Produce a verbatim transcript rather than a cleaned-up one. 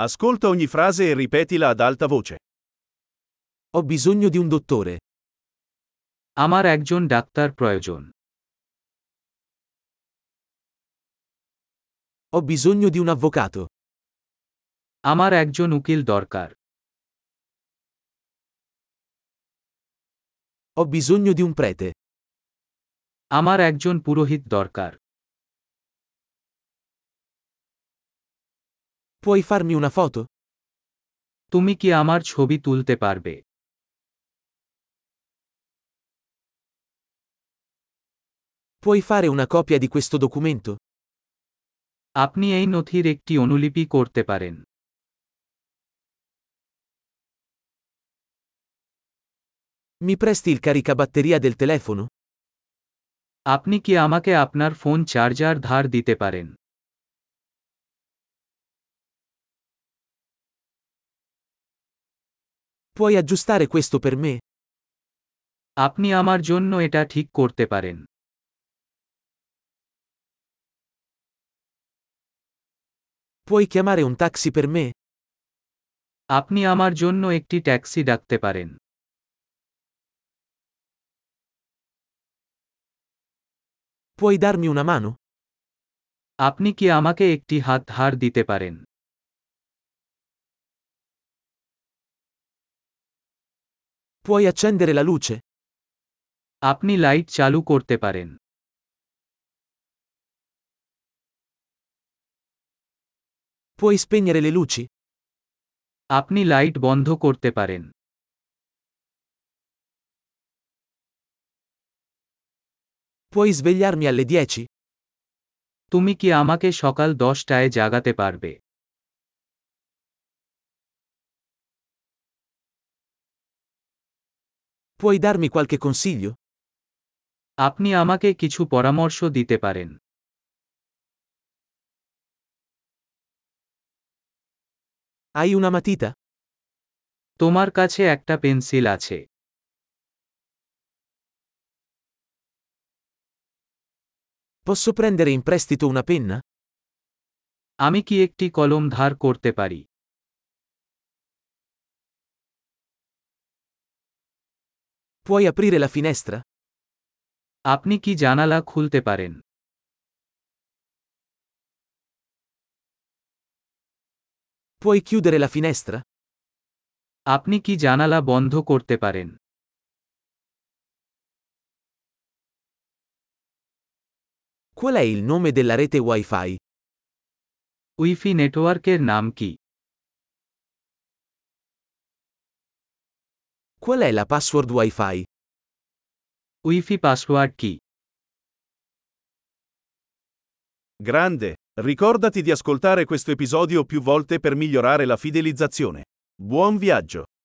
Ascolta ogni frase e ripetila ad alta voce. Ho bisogno di un dottore. আমার একজন ডাক্তার প্রয়োজন। Ho bisogno di un avvocato. আমার একজন উকিল দরকার। Ho bisogno di un prete. আমার একজন পুরোহিত দরকার। Puoi farmi una foto? তুমি কি আমার ছবি তুলতে পারবে? Puoi fare una copia di questo documento? আপনি এই নথির একটি অনুলিপি করতে পারেন। Mi presti il caricabatteria del telefono? আপনি কি আমাকে আপনার ফোন চার্জার ধার দিতে পারেন? Puoi aggiustare questo per me? আপনি আমার জন্য এটা ঠিক করতে পারেন? Puoi chiamare un taxi per me? আপনি আমার জন্য একটি ট্যাক্সি ডাকতে পারেন? Puoi darmi una mano? আপনি কি আমাকে একটি হাত ধার দিতে পারেন? Puoi accendere la luce? আপনি লাইট চালু করতে পারেন? Puoi spegnere le luci? আপনি লাইট বন্ধ করতে পারেন? Puoi svegliarmi alle dieci? তুমি কি আমাকে সকাল দশটায় জাগাতে পারবে? Puoi darmi qualche consiglio? আপনি আমাকে কিছু পরামর্শ দিতে পারেন? Hai una matita? তোমার কাছে একটা পেন্সিল আছে? Posso prendere in prestito una penna? আমি কি একটি কলম ধার করতে পারি? Puoi aprire la finestra? আপনি কি জানালা খুলতে পারেন? Puoi chiudere la finestra? আপনি কি জানালা বন্ধ করতে পারেন? Qual è il nome della rete Wi-Fi? Wi-Fi নেটওয়ার্কের নাম কি? Qual è la password Wi-Fi? Wi-Fi password কি? Grande! Ricordati di ascoltare questo episodio più volte per migliorare la fidelizzazione. Buon viaggio!